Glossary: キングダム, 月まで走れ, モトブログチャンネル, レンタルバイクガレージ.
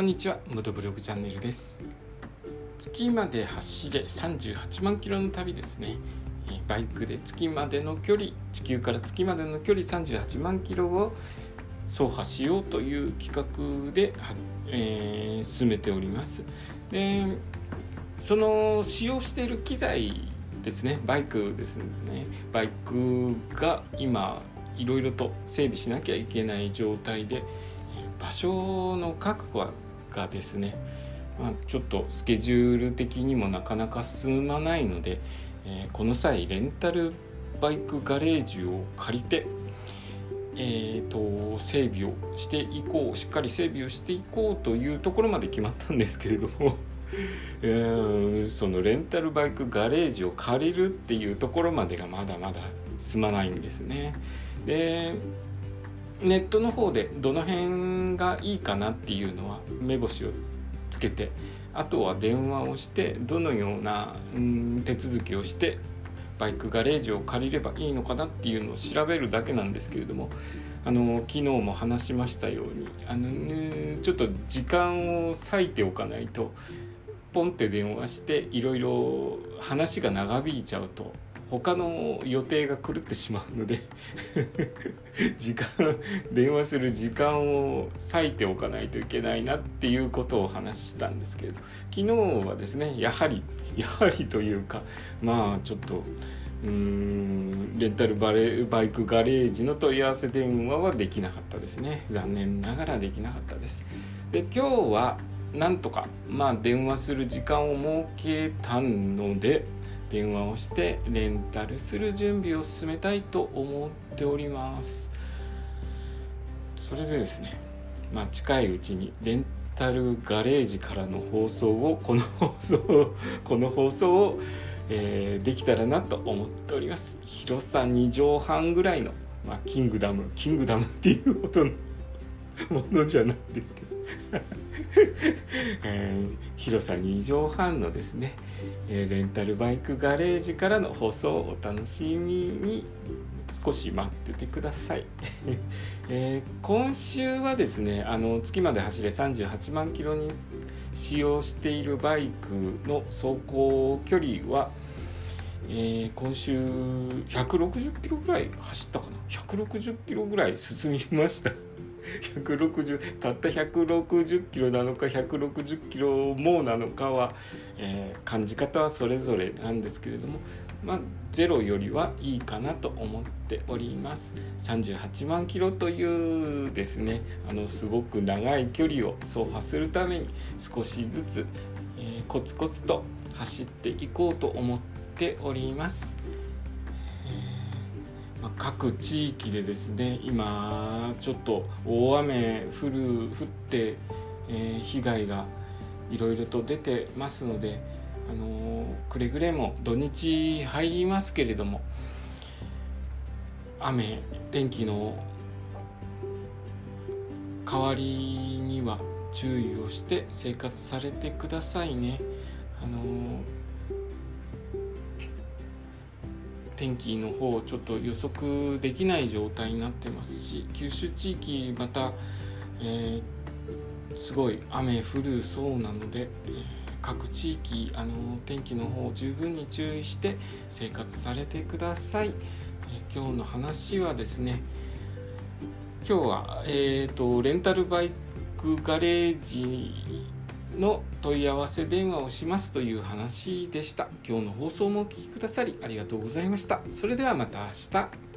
こんにちは、モトブログチャンネルです。月まで走れ38万キロの旅ですね。バイクで月までの距離、地球から月までの距離38万キロを走破しようという企画で、進めております。で、その使用している機材ですね、バイクですね。バイクが今いろいろと整備しなきゃいけない状態で、場所の確保がですね、ちょっとスケジュール的にもなかなか進まないので、この際レンタルバイクガレージを借りて、整備をしていこう、しっかり整備をしていこうというところまで決まったんですけれどもそのレンタルバイクガレージを借りるっていうところまでがまだまだ進まないんですね。で、ネットの方でどの辺がいいかなっていうのは目星をつけて、あとは電話をしてどのような手続きをしてバイクガレージを借りればいいのかなっていうのを調べるだけなんですけれども、昨日も話しましたようにちょっと時間を割いておかないと、ポンって電話していろいろ話が長引いちゃうと他の予定が狂ってしまうので電話する時間を割いておかないといけないなっていうことを話したんですけれど、昨日はですね、やはりというか、ちょっとレンタルバイクガレージの問い合わせ電話はできなかったですね。残念ながらできなかったです。で、今日はなんとか、電話する時間を設けたので電話をしてレンタルする準備を進めたいと思っております。それでですね、近いうちにレンタルガレージからのこの放送を、できたらなと思っております。広さ2畳半ぐらいの、キングダムっていうほどのものじゃないんですけど、広さ2畳半のですね、レンタルバイクガレージからの放送をお楽しみに少し待っててください、今週はですね、月まで走れ38万キロに使用しているバイクの走行距離は、今週160キロぐらい走ったかな。160キロぐらい進みましたたった160キロなのか160キロもなのかは、感じ方はそれぞれなんですけれども、ゼロよりはいいかなと思っております。38万キロというですね、すごく長い距離を走破するために少しずつ、コツコツと走っていこうと思っております。各地域でですね、今ちょっと大雨降って、被害がいろいろと出てますので、くれぐれも土日入りますけれども、雨天気の代わりには注意をして生活されてくださいね。天気の方ちょっと予測できない状態になってますし、九州地域また、すごい雨降るそうなので、各地域天気の方十分に注意して生活されてください。今日の話はですね、今日は、レンタルバイクガレージの問い合わせ電話をしますという話でした。今日の放送もお聞きくださりありがとうございました。それではまた明日。